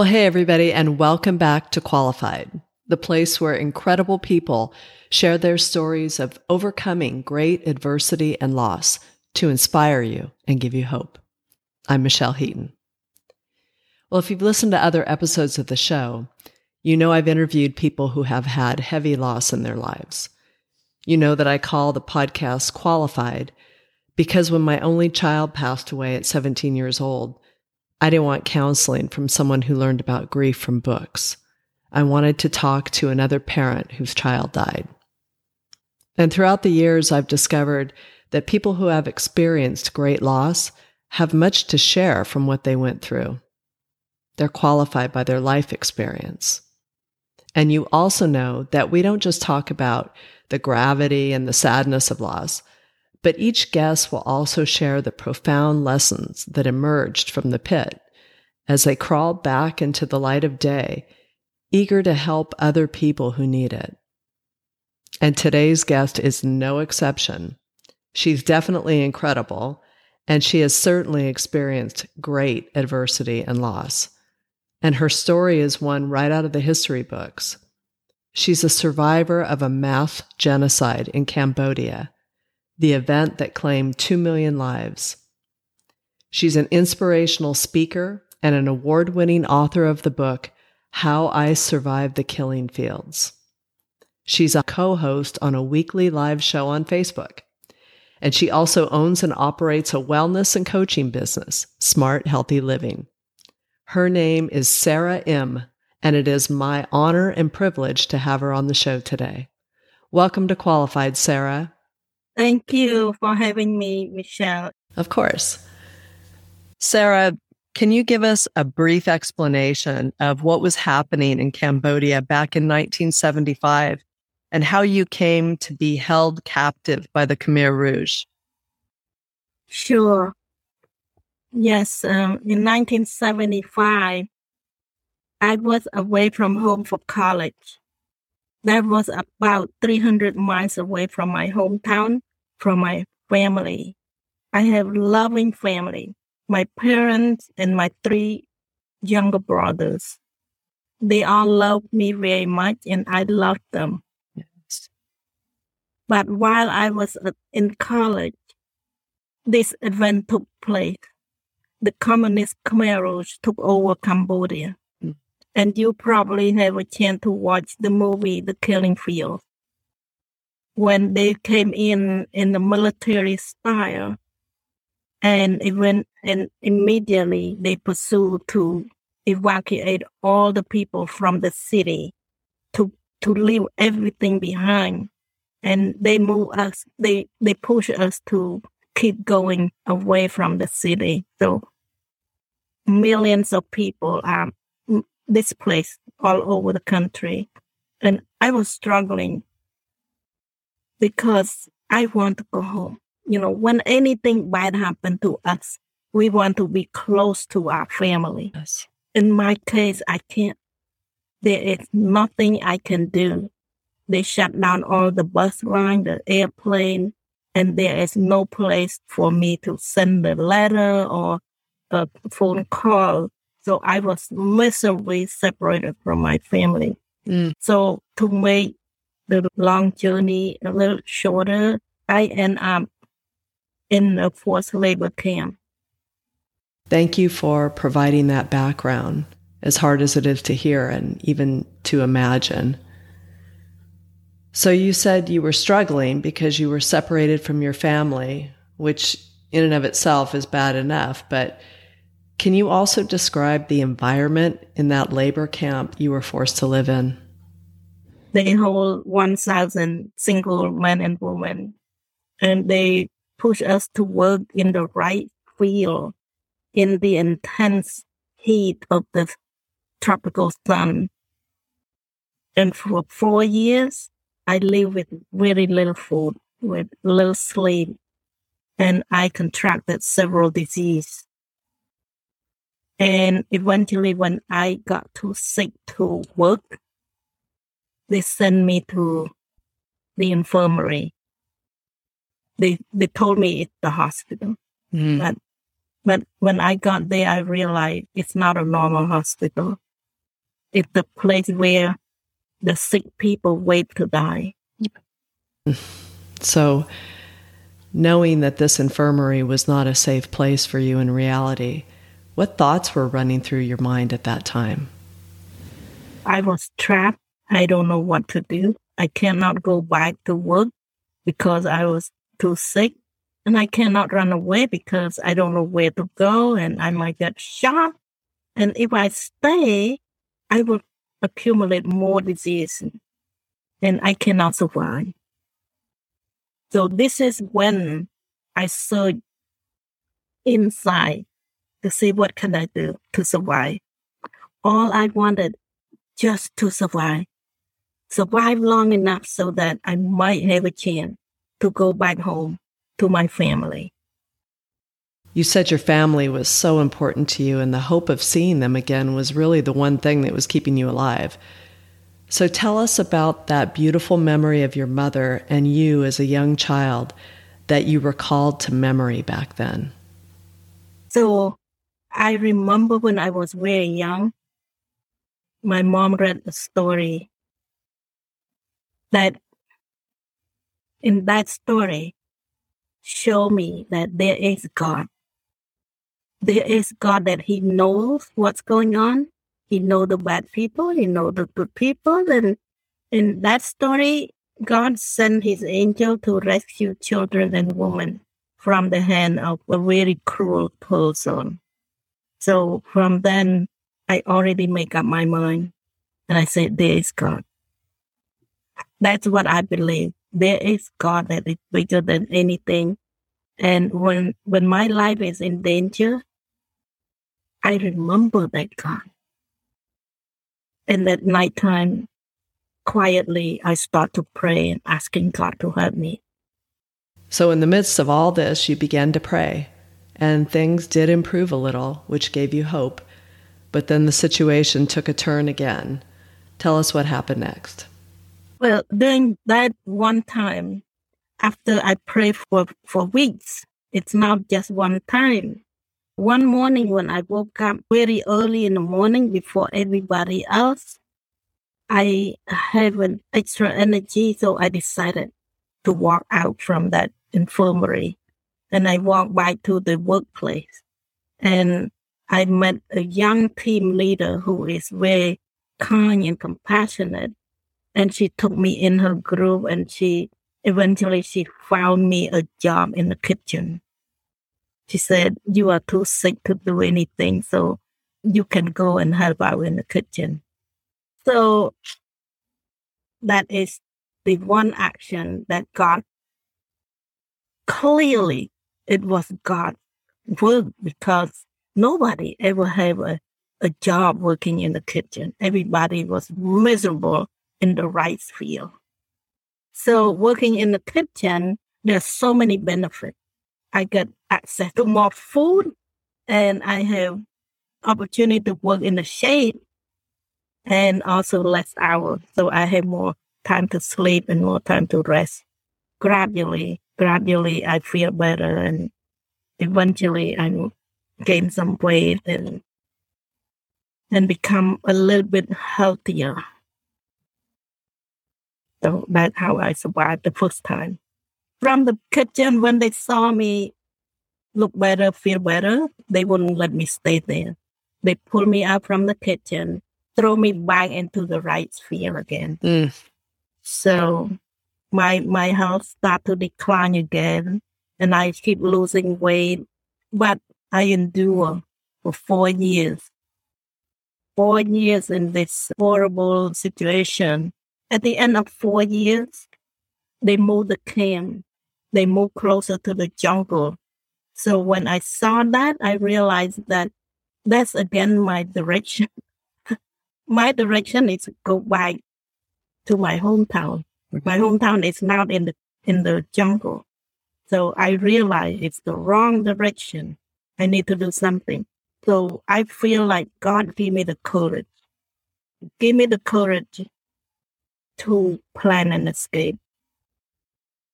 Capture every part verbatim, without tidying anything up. Well, hey, everybody, and welcome back to Qualified, the place where incredible people share their stories of overcoming great adversity and loss to inspire you and give you hope. I'm Michelle Heaton. Well, if you've listened to other episodes of the show, you know I've interviewed people who have had heavy loss in their lives. You know that I call the podcast Qualified because when my only child passed away at seventeen years old, I didn't want counseling from someone who learned about grief from books. I wanted to talk to another parent whose child died. And throughout the years, I've discovered that people who have experienced great loss have much to share from what they went through. They're qualified by their life experience. And you also know that we don't just talk about the gravity and the sadness of loss, but each guest will also share the profound lessons that emerged from the pit as they crawl back into the light of day, eager to help other people who need it. And today's guest is no exception. She's definitely incredible, and she has certainly experienced great adversity and loss. And her story is one right out of the history books. She's a survivor of a mass genocide in Cambodia, the event that claimed two million lives. She's an inspirational speaker and an award-winning author of the book, How I Survived the Killing Fields. She's a co-host on a weekly live show on Facebook, and she also owns and operates a wellness and coaching business, Smart Healthy Living. Her name is Sarah M., and it is my honor and privilege to have her on the show today. Welcome to Qualified, Sarah. Thank you for having me, Michelle. Of course. Sarah, can you give us a brief explanation of what was happening in Cambodia back in nineteen seventy-five and how you came to be held captive by the Khmer Rouge? Sure. Yes, um, in nineteen seventy-five, I was away from home for college. That was about three hundred miles away from my hometown, from my family. I have a loving family, my parents and my three younger brothers. They all loved me very much and I loved them. Yes. But while I was in college, this event took place. The communist Khmer Rouge took over Cambodia. And you probably have a chance to watch the movie, The Killing Fields. When they came in in the military style, and even, and immediately they pursued to evacuate all the people from the city, to, to leave everything behind. And they move us, they, they push us to keep going away from the city. So millions of people are displaced all over the country. And I was struggling because I want to go home. You know, when anything bad happened to us, we want to be close to our family. Yes. In my case, I can't. There is nothing I can do. They shut down all the bus line, the airplane, and there is no place for me to send a letter or a phone call. So I was miserably separated from my family. Mm. So to make the long journey a little shorter, I ended up in a forced labor camp. Thank you for providing that background, as hard as it is to hear and even to imagine. So you said you were struggling because you were separated from your family, which in and of itself is bad enough, but can you also describe the environment in that labor camp you were forced to live in? They hold one thousand single men and women, and they push us to work in the rice field in the intense heat of the tropical sun. And for four years, I lived with very little food, with little sleep, and I contracted several diseases. And eventually when I got too sick to work, they sent me to the infirmary. They they told me it's the hospital. Mm. But, but when I got there, I realized it's not a normal hospital. It's the place where the sick people wait to die. So knowing that this infirmary was not a safe place for you in reality, what thoughts were running through your mind at that time? I was trapped. I don't know what to do. I cannot go back to work because I was too sick. And I cannot run away because I don't know where to go and I might get shot. And if I stay, I will accumulate more disease and I cannot survive. So this is when I search inside to see what can I do to survive. All I wanted just to survive. Survive long enough so that I might have a chance to go back home to my family. You said your family was so important to you, and the hope of seeing them again was really the one thing that was keeping you alive. So tell us about that beautiful memory of your mother and you as a young child that you recalled to memory back then. So I remember when I was very young, my mom read a story that in that story showed me that there is God. There is God that he knows what's going on. He knows the bad people. He knows the good people. And in that story, God sent his angel to rescue children and women from the hand of a very cruel person. So from then, I already make up my mind. And I said, there is God. That's what I believe. There is God that is bigger than anything. And when when my life is in danger, I remember that God. And at nighttime, quietly, I start to pray and asking God to help me. So in the midst of all this, you began to pray. And things did improve a little, which gave you hope. But then the situation took a turn again. Tell us what happened next. Well, during that one time, after I prayed for, for weeks, it's not just one time. One morning when I woke up very early in the morning before everybody else, I have an extra energy, so I decided to walk out from that infirmary. And I walked back to the workplace. And I met a young team leader who is very kind and compassionate. And she took me in her group, and she eventually she found me a job in the kitchen. She said, you are too sick to do anything, so you can go and help out in the kitchen. So that is the one action that God, clearly it was God's work, because nobody ever had a, a job working in the kitchen. Everybody was miserable in the rice field. So working in the kitchen, there's so many benefits. I get access to more food, and I have opportunity to work in the shade, and also less hours. So I have more time to sleep and more time to rest. Gradually, gradually I feel better, and eventually I gain some weight and and become a little bit healthier. So that's how I survived the first time. From the kitchen, when they saw me look better, feel better, they wouldn't let me stay there. They pulled me out from the kitchen, throw me back into the rice field again. Mm. So my my health started to decline again, and I keep losing weight. But I endure for four years. Four years in this horrible situation. At the end of four years, they moved the camp. They moved closer to the jungle. So when I saw that, I realized that that's again my direction. My direction is to go back to my hometown. My hometown is now in the in the jungle. So I realized it's the wrong direction. I need to do something. So I feel like God gave me the courage. Give me the courage to plan an escape.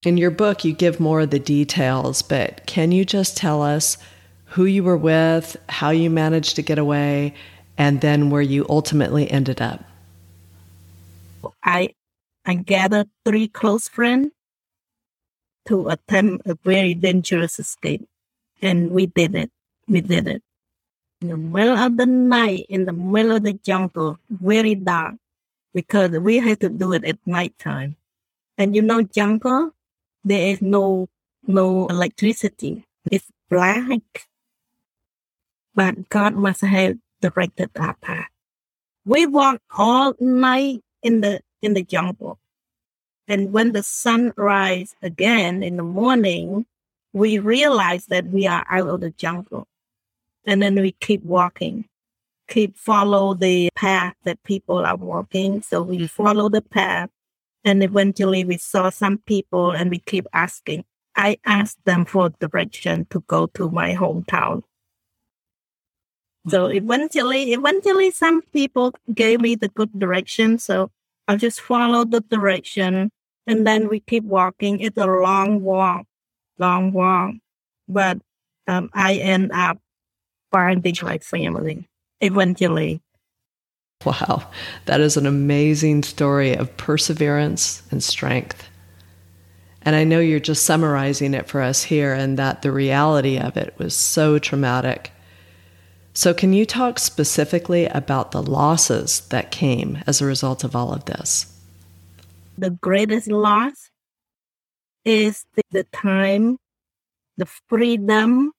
In your book, you give more of the details, but can you just tell us who you were with, how you managed to get away, and then where you ultimately ended up? I I gathered three close friends to attempt a very dangerous escape, and we did it. We did it. In the middle of the night, in the middle of the jungle, very dark, because we had to do it at nighttime. And you know, jungle, there is no no electricity. It's black. But God must have directed our path. We walked all night in the in the jungle. And when the sun rises again in the morning, we realize that we are out of the jungle. And then we keep walking, keep follow the path that people are walking. So we follow the path. And eventually we saw some people and we keep asking. I asked them for direction to go to my hometown. So eventually, eventually some people gave me the good direction. So I just followed the direction. And then we keep walking. It's a long walk, long walk. But um, I end up finding my family eventually. Wow, that is an amazing story of perseverance and strength. And I know you're just summarizing it for us here, and that the reality of it was so traumatic. So can you talk specifically about the losses that came as a result of all of this? The greatest loss is the time, the freedom.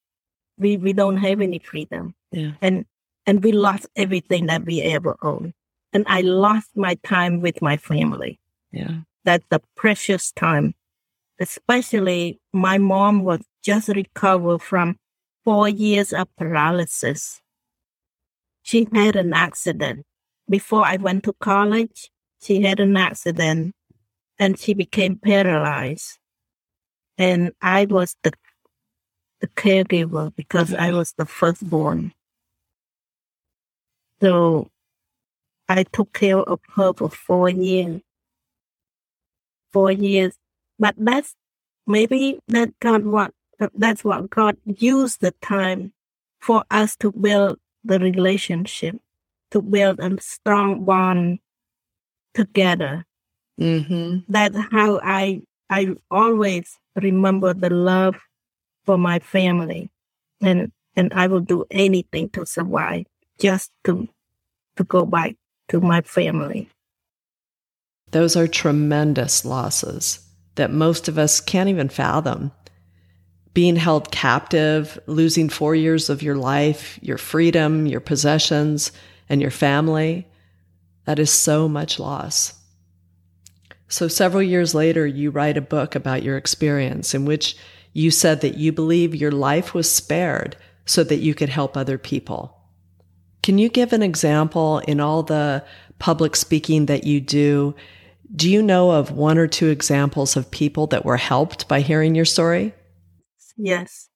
We we don't have any freedom. Yeah. And And we lost everything that we ever owned. And I lost my time with my family. Yeah. That's the precious time. Especially my mom was just recovered from four years of paralysis. She had an accident. Before I went to college, she had an accident and she became paralyzed. And I was the, the caregiver because I was the firstborn. So I took care of her for four years. Four years. But that's maybe that God what that's what God used the time for us to build the relationship, to build a strong bond together. Mm-hmm. That's how I I always remember the love for my family, and and I will do anything to survive. Just to to go back to my family. Those are tremendous losses that most of us can't even fathom. Being held captive, losing four years of your life, your freedom, your possessions, and your family, that is so much loss. So several years later, you write a book about your experience in which you said that you believe your life was spared so that you could help other people. Can you give an example in all the public speaking that you do? Do you know of one or two examples of people that were helped by hearing your story? Yes.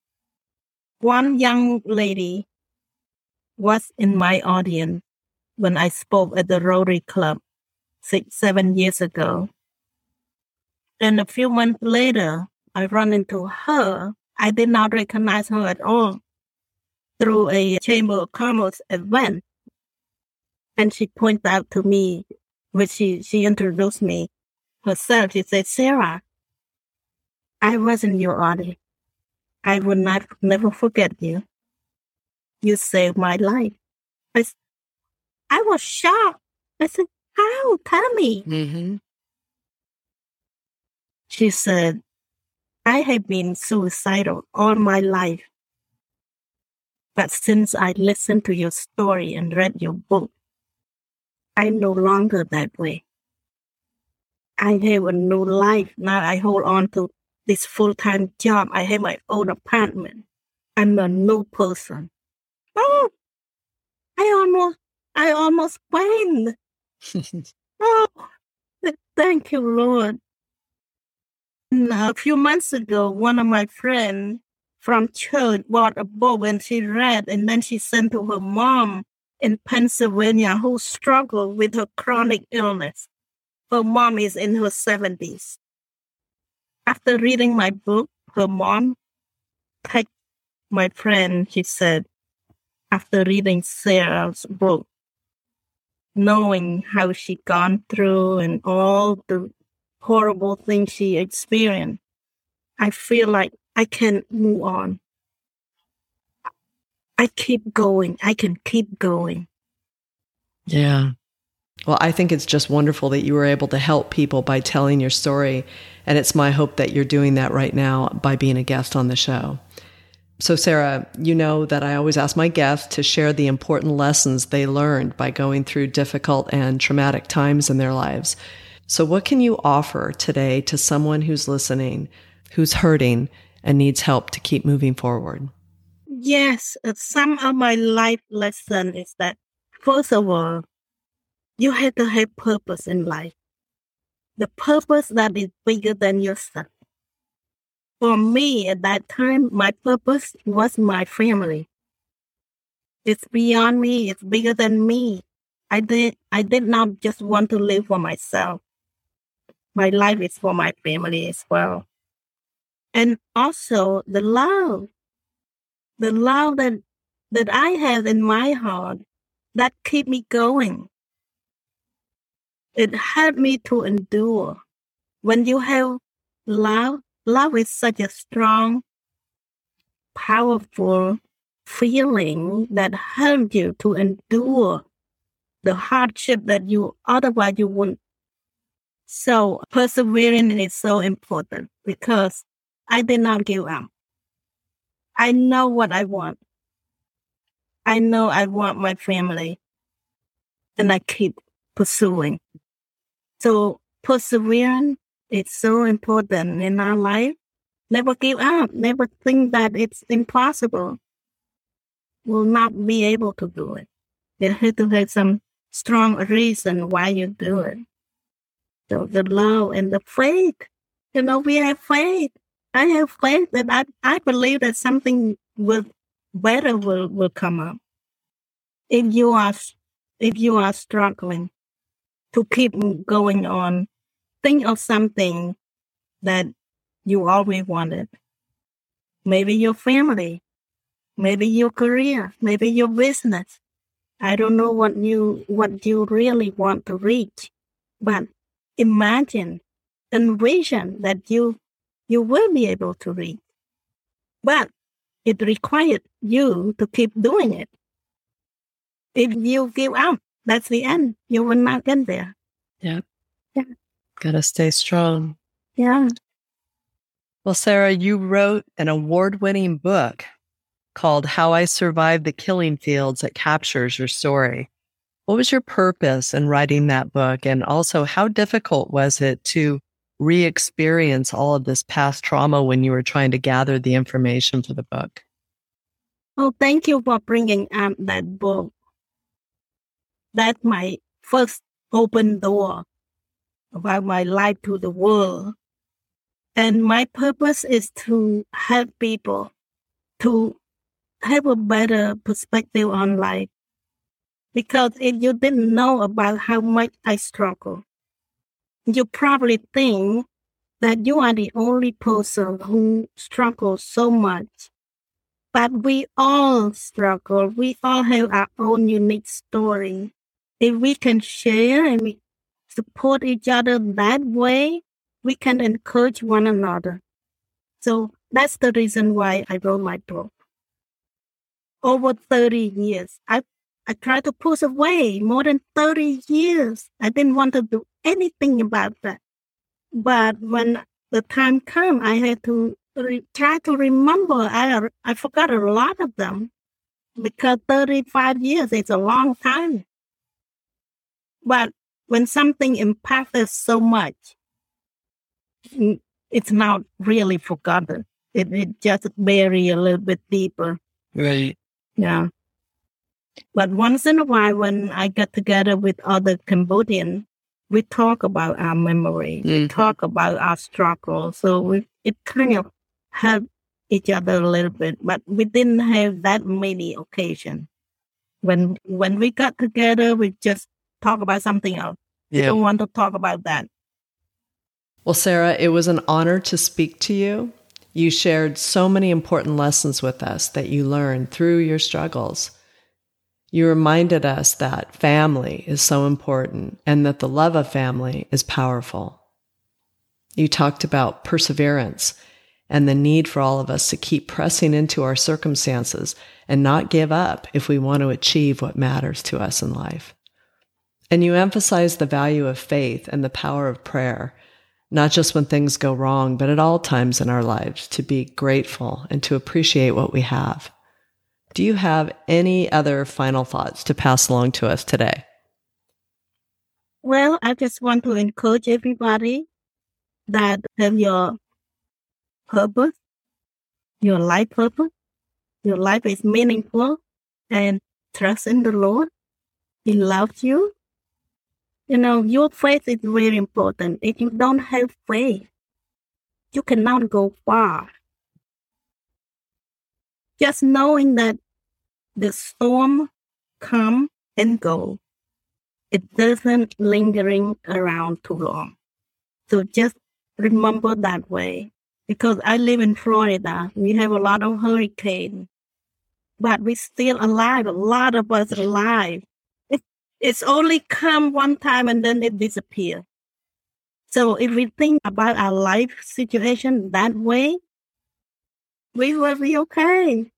One young lady was in my audience when I spoke at the Rotary Club six, seven years ago. And a few months later, I ran into her. I did not recognize her at all. Through a Chamber of Commerce event. And she pointed out to me, when she, she introduced me herself, she said, Sarah, I was in your audience. I will not never forget you. You saved my life. I, I was shocked. I said, how? Tell me. Mm-hmm. She said, I have been suicidal all my life. But since I listened to your story and read your book, I'm no longer that way. I have a new life. Now I hold on to this full-time job. I have my own apartment. I'm a new person. Oh, I almost, I almost went. Oh, thank you, Lord. And a few months ago, one of my friends from church, bought a book and she read, and then she sent to her mom in Pennsylvania who struggled with her chronic illness. Her mom is in her seventies. After reading my book, her mom texted my friend, she said, after reading Sarah's book, knowing how she'd gone through and all the horrible things she experienced, I feel like I can move on. I keep going. I can keep going. Yeah. Well, I think it's just wonderful that you were able to help people by telling your story. And it's my hope that you're doing that right now by being a guest on the show. So, Sarah, you know that I always ask my guests to share the important lessons they learned by going through difficult and traumatic times in their lives. So what can you offer today to someone who's listening, who's hurting, and needs help to keep moving forward? Yes. Some of my life lesson is that, first of all, you have to have purpose in life. The purpose that is bigger than yourself. For me, at that time, my purpose was my family. It's beyond me. It's bigger than me. I did, I did not just want to live for myself. My life is for my family as well. And also the love, the love that, that I have in my heart that keep me going. It helped me to endure. When you have love, love is such a strong, powerful feeling that helps you to endure the hardship that you otherwise you wouldn't. So perseverance is so important because I did not give up. I know what I want. I know I want my family. And I keep pursuing. So perseverance. It's so important in our life. Never give up. Never think that it's impossible. We'll not be able to do it. You have to have some strong reason why you do it. So the love and the faith. You know, we have faith. I have faith that I, I believe that something will, better will, will come up. If you are, if you are struggling to keep going on, think of something that you always wanted. Maybe your family, maybe your career, maybe your business. I don't know what you what you really want to reach, but imagine, envision that you you will be able to reach. But it requires you to keep doing it. If you give up, that's the end. You will not get there. Yeah. Yeah. Gotta stay strong. Yeah. Well, Sarah, you wrote an award-winning book called How I Survived the Killing Fields that captures your story. What was your purpose in writing that book? And also, how difficult was it to re-experience all of this past trauma when you were trying to gather the information for the book? Oh, thank you for bringing up that book. That's my first open door about my life to the world. And my purpose is to help people to have a better perspective on life. Because if you didn't know about how much I struggle, you probably think that you are the only person who struggles so much. But we all struggle. We all have our own unique story. If we can share and we support each other that way, we can encourage one another. So that's the reason why I wrote my book. Over thirty years, I I tried to push away more than thirty years. I didn't want to do anything about that. But when the time came, I had to re- try to remember. I I forgot a lot of them because thirty-five years is a long time. But when something impacts us so much, it's not really forgotten. It, it just buried a little bit deeper. Right. Yeah. But once in a while, when I get together with other Cambodians, we talk about our memory. Mm. We talk about our struggle. So we, it kind of helped each other a little bit. But we didn't have that many occasions. When, when we got together, we just talk about something else. Yeah. You don't want to talk about that. Well, Sarah, it was an honor to speak to you. You shared so many important lessons with us that you learned through your struggles. You reminded us that family is so important and that the love of family is powerful. You talked about perseverance and the need for all of us to keep pressing into our circumstances and not give up if we want to achieve what matters to us in life. And you emphasize the value of faith and the power of prayer, not just when things go wrong, but at all times in our lives, to be grateful and to appreciate what we have. Do you have any other final thoughts to pass along to us today? Well, I just want to encourage everybody that have your purpose, your life purpose. Your life is meaningful, and trust in the Lord. He loves you. You know, your faith is very important. If you don't have faith, you cannot go far. Just knowing that the storm come and go, it doesn't lingering around too long. So just remember that way. Because I live in Florida, we have a lot of hurricanes, but we still alive. A lot of us alive. It's only come one time and then it disappears. So if we think about our life situation that way, we will be okay.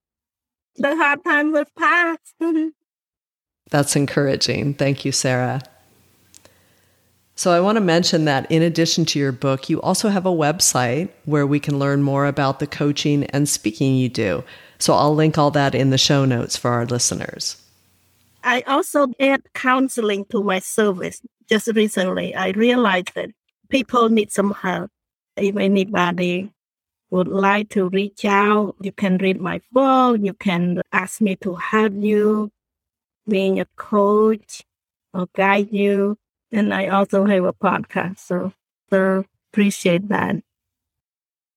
The hard time will pass. That's encouraging. Thank you, Sarah. So I want to mention that in addition to your book, you also have a website where we can learn more about the coaching and speaking you do. So I'll link all that in the show notes for our listeners. I also add counseling to my service. Just recently, I realized that people need some help. If anybody would like to reach out, you can read my book. You can ask me to help you, being a coach or guide you. And I also have a podcast, so, so appreciate that.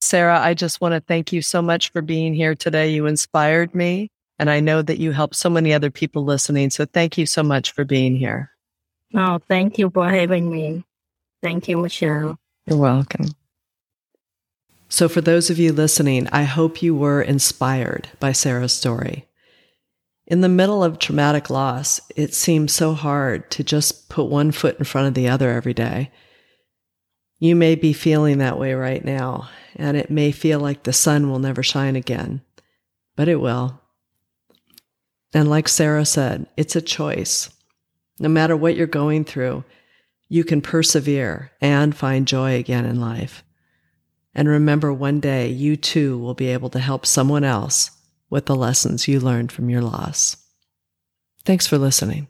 Sarah, I just want to thank you so much for being here today. You inspired me. And I know that you help so many other people listening. So thank you so much for being here. Oh, thank you for having me. Thank you, Michelle. You're welcome. So for those of you listening, I hope you were inspired by Sarah's story. In the middle of traumatic loss, it seems so hard to just put one foot in front of the other every day. You may be feeling that way right now, and it may feel like the sun will never shine again, but it will. And like Sarah said, it's a choice. No matter what you're going through, you can persevere and find joy again in life. And remember, one day you too will be able to help someone else with the lessons you learned from your loss. Thanks for listening.